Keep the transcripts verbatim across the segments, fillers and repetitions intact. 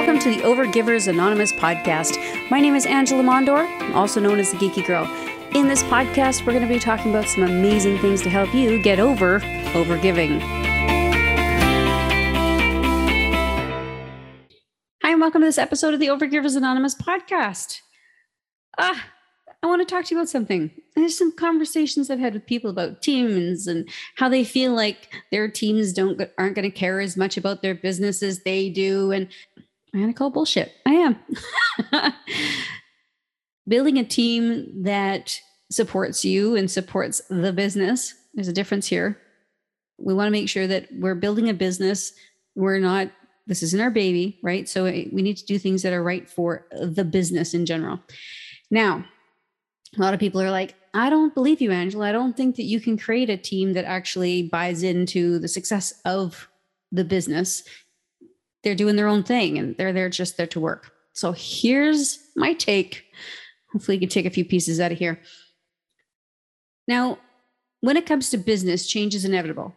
Welcome to the Overgivers Anonymous Podcast. My name is Angela Mondor, also known as the Geeky Girl. In this podcast, we're going to be talking about some amazing things to help you get over overgiving. Hi, and welcome to this episode of the Overgivers Anonymous Podcast. Ah, I want to talk to you about something. There's some conversations I've had with people about teams and how they feel like their teams don't aren't going to care as much about their business as they do. And I'm going to call bullshit. I am. Building a team that supports you and supports the business. There's a difference here. We want to make sure that we're building a business. We're not, this isn't our baby, right? So we need to do things that are right for the business in general. Now, a lot of people are like, I don't believe you, Angela. I don't think that you can create a team that actually buys into the success of the business. They're doing their own thing and they're there just there to work. So here's my take. Hopefully you can take a few pieces out of here. Now, when it comes to business, change is inevitable.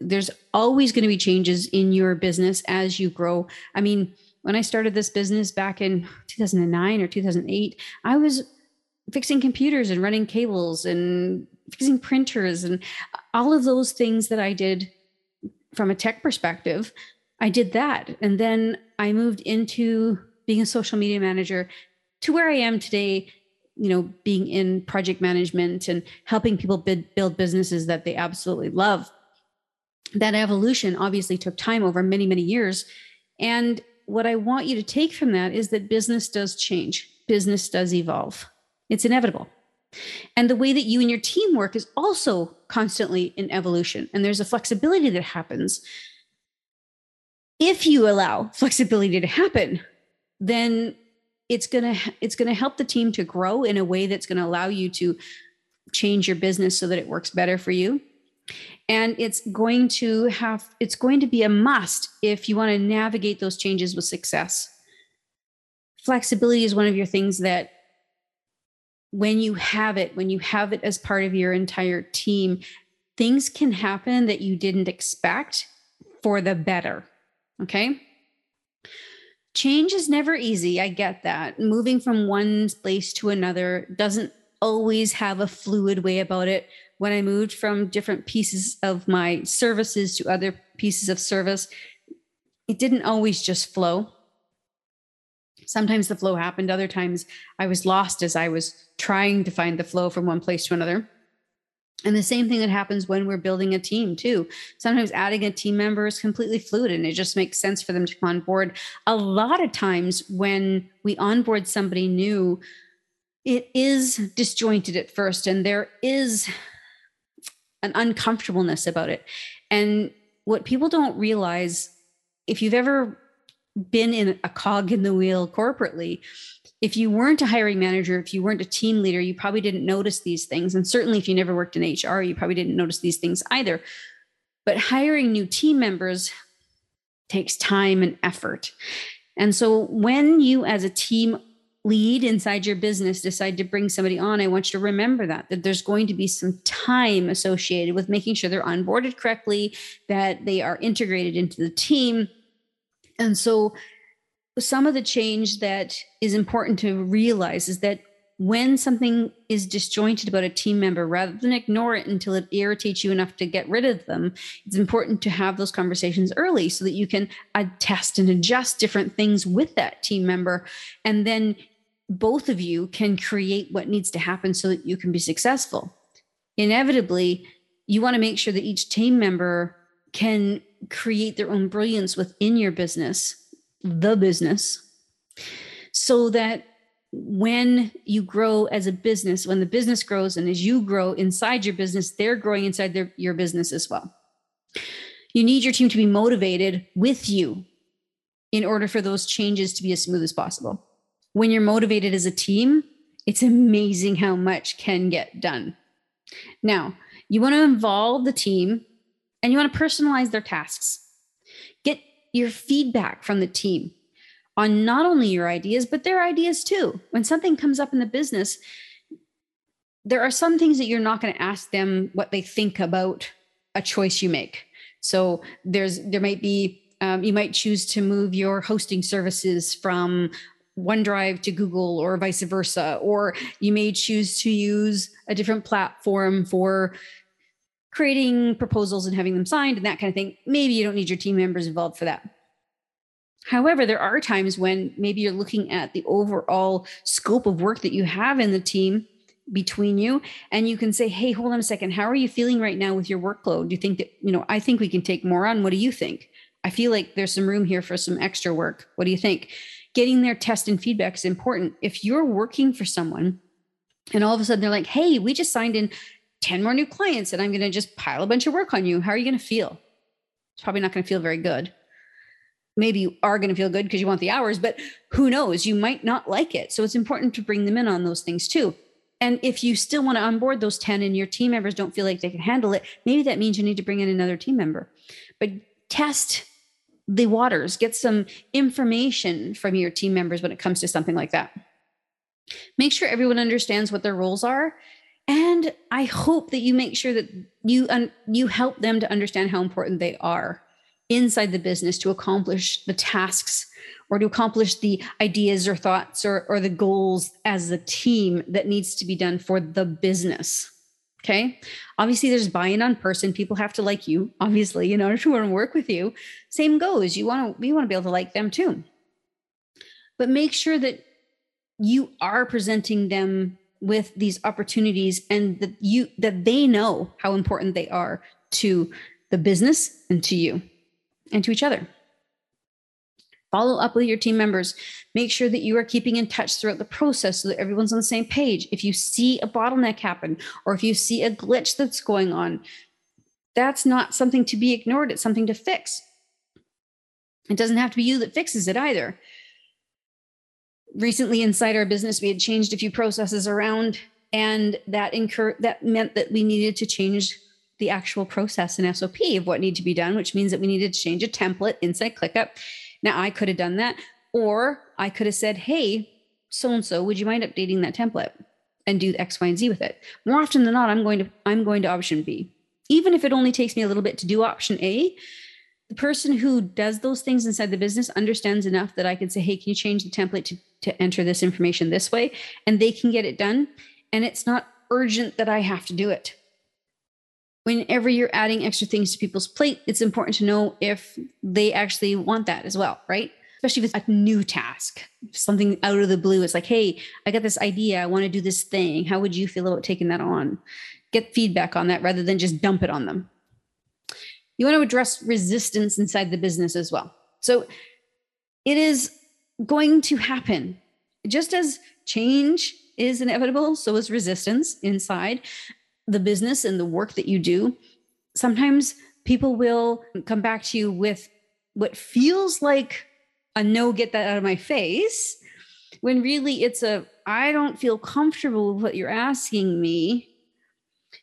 There's always going to be changes in your business as you grow. I mean, when I started this business back in two thousand nine or two thousand eight, I was fixing computers and running cables and fixing printers and all of those things that I did from a tech perspective. I did that. And then I moved into being a social media manager to where I am today, you know, being in project management and helping people bid, build businesses that they absolutely love. That evolution obviously took time over many, many years. And what I want you to take from that is that business does change. Business does evolve. It's inevitable. And the way that you and your team work is also constantly in evolution. And there's a flexibility that happens. If you allow flexibility to happen, then it's going to it's going to help the team to grow in a way that's going to allow you to change your business so that it works better for you. And it's going to have it's going to be a must if you want to navigate those changes with success. Flexibility is one of your things that when you have it, when you have it as part of your entire team, things can happen that you didn't expect for the better. Okay? Change is never easy. I get that. Moving from one place to another doesn't always have a fluid way about it. When I moved from different pieces of my services to other pieces of service, it didn't always just flow. Sometimes the flow happened. Other times I was lost as I was trying to find the flow from one place to another. And the same thing that happens when we're building a team too. Sometimes adding a team member is completely fluid and it just makes sense for them to come on board. A lot of times when we onboard somebody new, it is disjointed at first and there is an uncomfortableness about it. And what people don't realize, if you've ever been in a cog in the wheel corporately, if you weren't a hiring manager, if you weren't a team leader, you probably didn't notice these things. And certainly if you never worked in H R, you probably didn't notice these things either. But hiring new team members takes time and effort. And so when you as a team lead inside your business decide to bring somebody on, I want you to remember that, that there's going to be some time associated with making sure they're onboarded correctly, that they are integrated into the team. And so some of the change that is important to realize is that when something is disjointed about a team member, rather than ignore it until it irritates you enough to get rid of them, it's important to have those conversations early so that you can test and adjust different things with that team member. And then both of you can create what needs to happen so that you can be successful. Inevitably, you want to make sure that each team member can create their own brilliance within your business, the business, so that when you grow as a business, when the business grows and as you grow inside your business, they're growing inside their, your business as well. You need your team to be motivated with you in order for those changes to be as smooth as possible. When you're motivated as a team, it's amazing how much can get done. Now, you want to involve the team and you want to personalize their tasks. Get your feedback from the team on not only your ideas, but their ideas too. When something comes up in the business, there are some things that you're not going to ask them what they think about a choice you make. So there's there might be um, you might choose to move your hosting services from OneDrive to Google or vice versa, or you may choose to use a different platform for creating proposals and having them signed and that kind of thing. Maybe you don't need your team members involved for that. However, there are times when maybe you're looking at the overall scope of work that you have in the team between you, and you can say, hey, hold on a second. How are you feeling right now with your workload? Do you think that, you know, I think we can take more on. What do you think? I feel like there's some room here for some extra work. What do you think? Getting their test and feedback is important. If you're working for someone and all of a sudden they're like, hey, we just signed in ten more new clients and I'm going to just pile a bunch of work on you. How are you going to feel? It's probably not going to feel very good. Maybe you are going to feel good because you want the hours, but who knows? You might not like it. So it's important to bring them in on those things too. And if you still want to onboard those ten and your team members don't feel like they can handle it, maybe that means you need to bring in another team member. But test the waters, get some information from your team members when it comes to something like that. Make sure everyone understands what their roles are. And I hope that you make sure that you, un- you help them to understand how important they are inside the business to accomplish the tasks or to accomplish the ideas or thoughts or, or the goals as a team that needs to be done for the business. Okay. Obviously there's buy-in on person. People have to like you, obviously, in order to want to work with you. Same goes. You want to, you want to be able to like them too, but make sure that you are presenting them with these opportunities and that you, that they know how important they are to the business and to you and to each other. Follow up with your team members. Make sure that you are keeping in touch throughout the process so that everyone's on the same page. If you see a bottleneck happen, or if you see a glitch that's going on, that's not something to be ignored. It's something to fix. It doesn't have to be you that fixes it either. Recently inside our business, we had changed a few processes around, and that incur- that meant that we needed to change the actual process and S O P of what needed to be done, which means that we needed to change a template inside ClickUp. Now, I could have done that, or I could have said, hey, so-and-so, would you mind updating that template and do X, Y, and Z with it? More often than not, I'm going to, I'm going to option B. Even if it only takes me a little bit to do option A, the person who does those things inside the business understands enough that I can say, hey, can you change the template to, to enter this information this way? And they can get it done. And it's not urgent that I have to do it. Whenever you're adding extra things to people's plate, it's important to know if they actually want that as well, right? Especially if it's a new task, something out of the blue. It's like, hey, I got this idea. I want to do this thing. How would you feel about taking that on? Get feedback on that rather than just dump it on them. You want to address resistance inside the business as well. So it is going to happen. Just as change is inevitable, so is resistance inside the business and the work that you do. Sometimes people will come back to you with what feels like a no, get that out of my face, when really it's a, I don't feel comfortable with what you're asking me.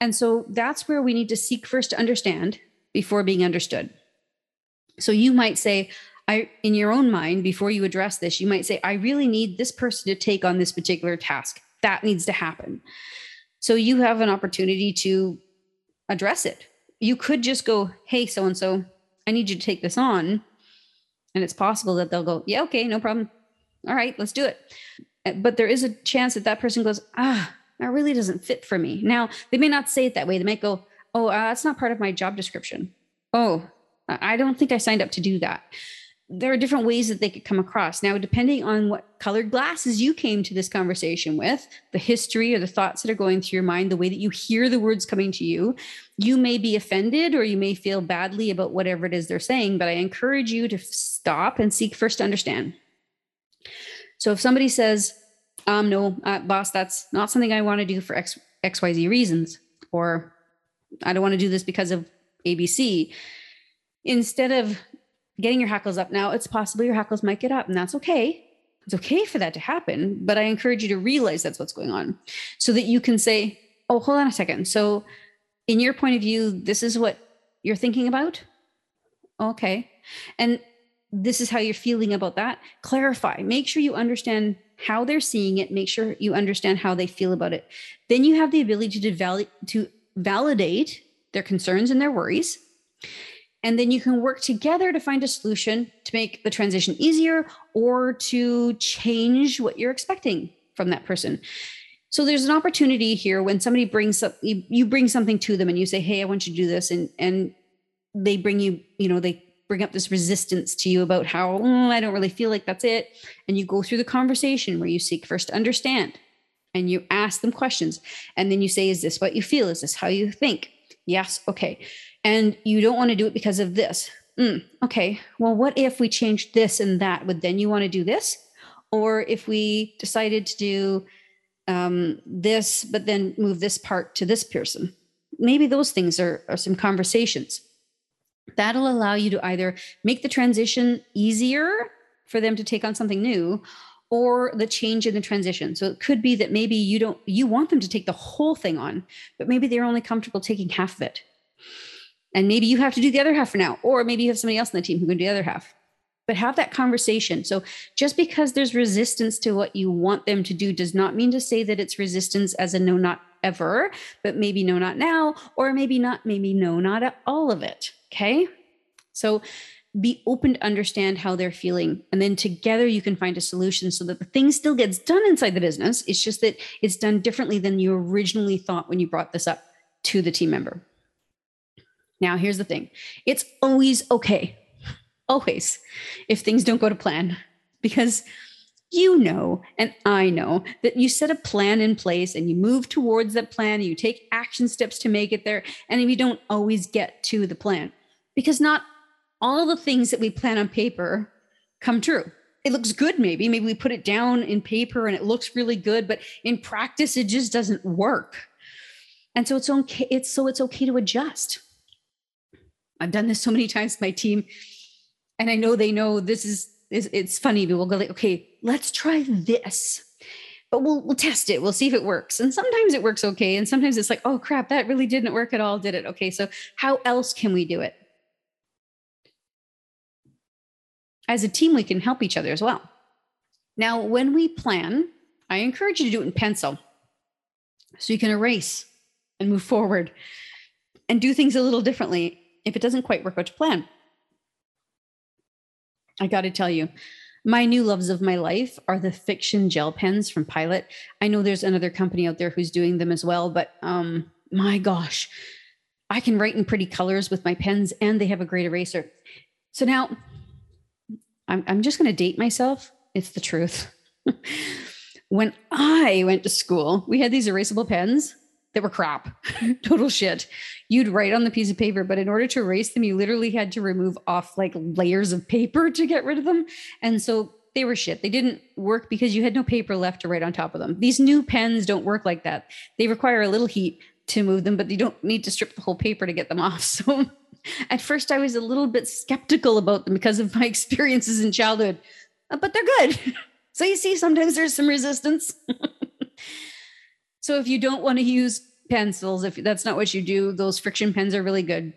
And so that's where we need to seek first to understand before being understood. So you might say, I, in your own mind, before you address this, you might say, I really need this person to take on this particular task. That needs to happen. So you have an opportunity to address it. You could just go, hey, so-and-so, I need you to take this on. And it's possible that they'll go, yeah, okay, no problem. All right, let's do it. But there is a chance that that person goes, ah, that really doesn't fit for me. Now, they may not say it that way. They might go, oh, uh, that's not part of my job description. Oh, I don't think I signed up to do that. There are different ways that they could come across. Now, depending on what colored glasses you came to this conversation with, the history or the thoughts that are going through your mind, the way that you hear the words coming to you, you may be offended or you may feel badly about whatever it is they're saying, but I encourage you to stop and seek first to understand. So if somebody says, um, no, uh, boss, that's not something I want to do for X, X Y Z reasons, or I don't want to do this because of A B C, instead of getting your hackles up. Now, it's possible your hackles might get up, and that's okay. It's okay for that to happen, but I encourage you to realize that's what's going on so that you can say, oh, hold on a second. So in your point of view, this is what you're thinking about. Okay. And this is how you're feeling about that. Clarify, make sure you understand how they're seeing it. Make sure you understand how they feel about it. Then you have the ability to, deval- to validate their concerns and their worries. And then you can work together to find a solution to make the transition easier or to change what you're expecting from that person. So there's an opportunity here when somebody brings up, you bring something to them and you say, hey, I want you to do this. And, and they bring you, you know, they bring up this resistance to you about how mm, I don't really feel like that's it. And you go through the conversation where you seek first to understand and you ask them questions. And then you say, is this what you feel? Is this how you think? Yes. Okay. And you don't want to do it because of this. Mm, okay. Well, what if we changed this and that? Would then you want to do this? Or if we decided to do um, this, but then move this part to this person? Maybe those things are, are some conversations. That'll allow you to either make the transition easier for them to take on something new, or the change in the transition. So it could be that maybe you don't, you want them to take the whole thing on, but maybe they're only comfortable taking half of it. And maybe you have to do the other half for now, or maybe you have somebody else in the team who can do the other half, but have that conversation. So just because there's resistance to what you want them to do does not mean to say that it's resistance as a no, not ever, but maybe no, not now, or maybe not, maybe no, not at all of it. Okay. So be open to understand how they're feeling. And then together you can find a solution so that the thing still gets done inside the business. It's just that it's done differently than you originally thought when you brought this up to the team member. Now, here's the thing. It's always okay, always, if things don't go to plan, because you know, and I know, that you set a plan in place and you move towards that plan and you take action steps to make it there. And we don't always get to the plan, because not all the things that we plan on paper come true. It looks good. Maybe, maybe we put it down in paper and it looks really good, but in practice, it just doesn't work. And so it's okay. It's so it's okay to adjust. I've done this so many times with my team, and I know they know this is, is it's funny. We'll go like, okay, let's try this, but we'll, we'll test it. We'll see if it works. And sometimes it works okay. And sometimes it's like, oh crap, that really didn't work at all. Did it? Okay. So how else can we do it? As a team, we can help each other as well. Now, when we plan, I encourage you to do it in pencil so you can erase and move forward and do things a little differently if it doesn't quite work out to plan. I got to tell you, my new loves of my life are the Fiction Gel Pens from Pilot. I know there's another company out there who's doing them as well, but um, my gosh, I can write in pretty colors with my pens, and they have a great eraser. So now I'm, I'm just going to date myself. It's the truth. When I went to school, we had these erasable pens that were crap, total shit. You'd write on the piece of paper, but in order to erase them, you literally had to remove off like layers of paper to get rid of them. And so they were shit. They didn't work because you had no paper left to write on top of them. These new pens don't work like that. They require a little heat to move them, but you don't need to strip the whole paper to get them off. So at first I was a little bit skeptical about them because of my experiences in childhood, but they're good. So you see, sometimes there's some resistance. So if you don't want to use pencils, if that's not what you do, those Friction pens are really good.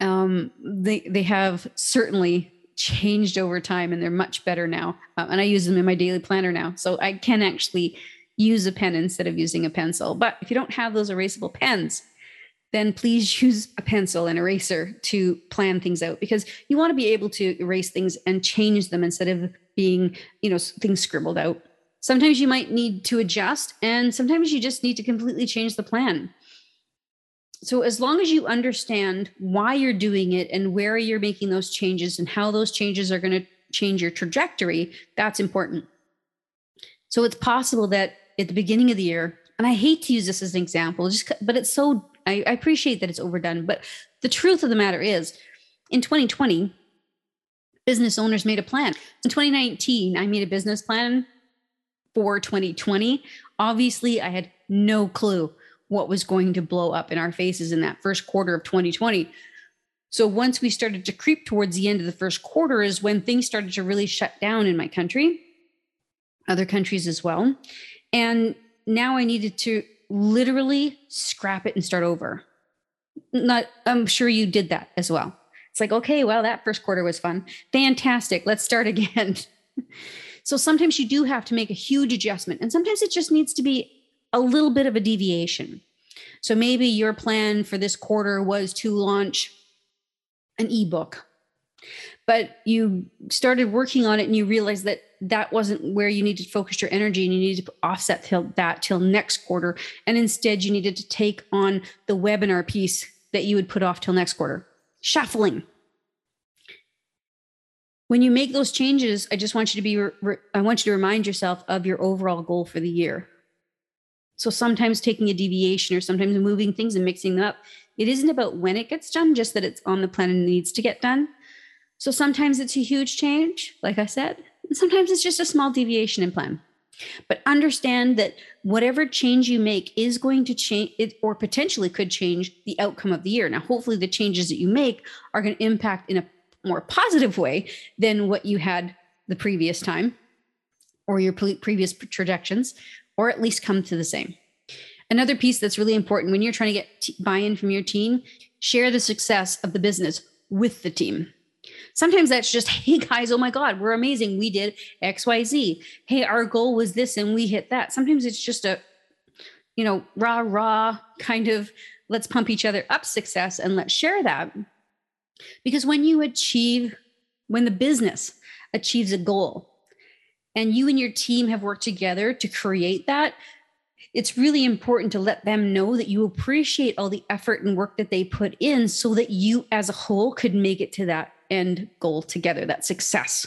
Um, they they have certainly changed over time, and they're much better now. Um, and I use them in my daily planner now. So I can actually use a pen instead of using a pencil. But if you don't have those erasable pens, then please use a pencil and eraser to plan things out, because you want to be able to erase things and change them instead of being, you know, things scribbled out. Sometimes you might need to adjust, and sometimes you just need to completely change the plan. So as long as you understand why you're doing it and where you're making those changes and how those changes are going to change your trajectory, that's important. So it's possible that at the beginning of the year, and I hate to use this as an example, just but it's so, I, I appreciate that it's overdone, but the truth of the matter is, in twenty twenty, business owners made a plan. In twenty nineteen, I made a business plan for twenty twenty. Obviously, I had no clue what was going to blow up in our faces in that first quarter of twenty twenty. So once we started to creep towards the end of the first quarter is when things started to really shut down in my country, other countries as well. And now I needed to literally scrap it and start over. Not, I'm sure you did that as well. It's like, okay, well, that first quarter was fun. Fantastic. Let's start again. So sometimes you do have to make a huge adjustment, and sometimes it just needs to be a little bit of a deviation. So maybe your plan for this quarter was to launch an ebook, but you started working on it and you realized that that wasn't where you needed to focus your energy and you needed to offset till that till next quarter. And instead you needed to take on the webinar piece that you would put off till next quarter. Shuffling. When you make those changes, I just want you to be, re- re- I want you to remind yourself of your overall goal for the year. So sometimes taking a deviation or sometimes moving things and mixing them up, it isn't about when it gets done, just that it's on the plan and needs to get done. So sometimes it's a huge change, like I said, and sometimes it's just a small deviation in plan. But understand that whatever change you make is going to change it, or potentially could change the outcome of the year. Now, hopefully the changes that you make are going to impact in a more positive way than what you had the previous time or your pre- previous projections, or at least come to the same. Another piece that's really important when you're trying to get t- buy-in from your team, share the success of the business with the team. Sometimes that's just, hey guys, oh my God, we're amazing. We did X, Y, Z. Hey, our goal was this and we hit that. Sometimes it's just a, you know, rah, rah kind of let's pump each other up success and let's share that. Because when you achieve, when the business achieves a goal and you and your team have worked together to create that, it's really important to let them know that you appreciate all the effort and work that they put in so that you as a whole could make it to that end goal together, that success.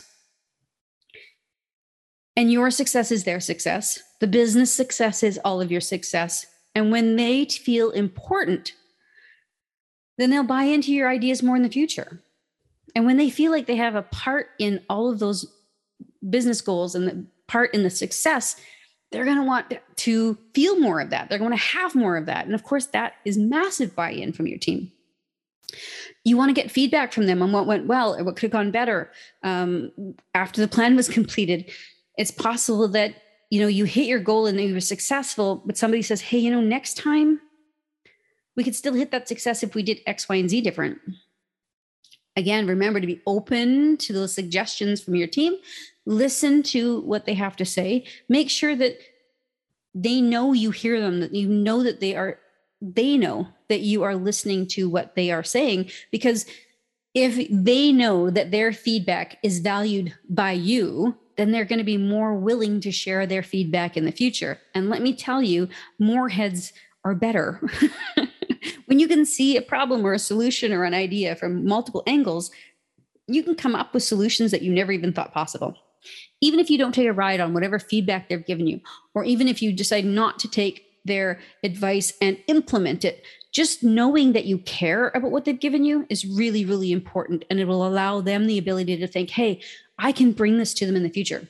And your success is their success. The business success is all of your success. And when they feel important, then they'll buy into your ideas more in the future. And when they feel like they have a part in all of those business goals and the part in the success, they're going to want to feel more of that. They're going to have more of that. And of course, that is massive buy-in from your team. You want to get feedback from them on what went well or what could have gone better um, after the plan was completed. It's possible that, you know, you hit your goal and you were successful, but somebody says, hey, you know, next time, we could still hit that success if we did X, Y, and Z different. Again, remember to be open to those suggestions from your team. Listen to what they have to say. Make sure that they know you hear them, that you know that they are, they know that you are listening to what they are saying. Because if they know that their feedback is valued by you, then they're going to be more willing to share their feedback in the future. And let me tell you, more heads are better. When you can see a problem or a solution or an idea from multiple angles, you can come up with solutions that you never even thought possible. Even if you don't take a ride on whatever feedback they've given you, or even if you decide not to take their advice and implement it, just knowing that you care about what they've given you is really, really important. And it will allow them the ability to think, hey, I can bring this to them in the future.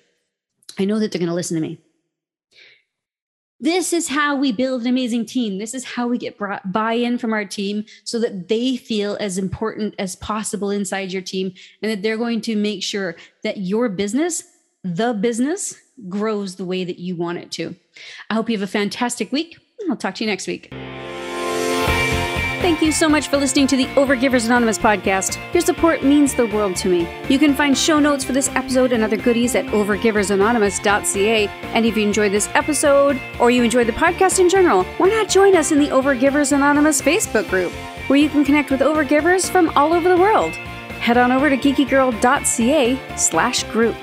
I know that they're going to listen to me. This is how we build an amazing team. This is how we get brought buy-in from our team so that they feel as important as possible inside your team, and that they're going to make sure that your business, the business, grows the way that you want it to. I hope you have a fantastic week. I'll talk to you next week. Thank you so much for listening to the Overgivers Anonymous podcast. Your support means the world to me. You can find show notes for this episode and other goodies at overgivers anonymous dot c a. And if you enjoyed this episode or you enjoyed the podcast in general, why not join us in the Overgivers Anonymous Facebook group, where you can connect with overgivers from all over the world. Head on over to geeky girl dot c a slash group.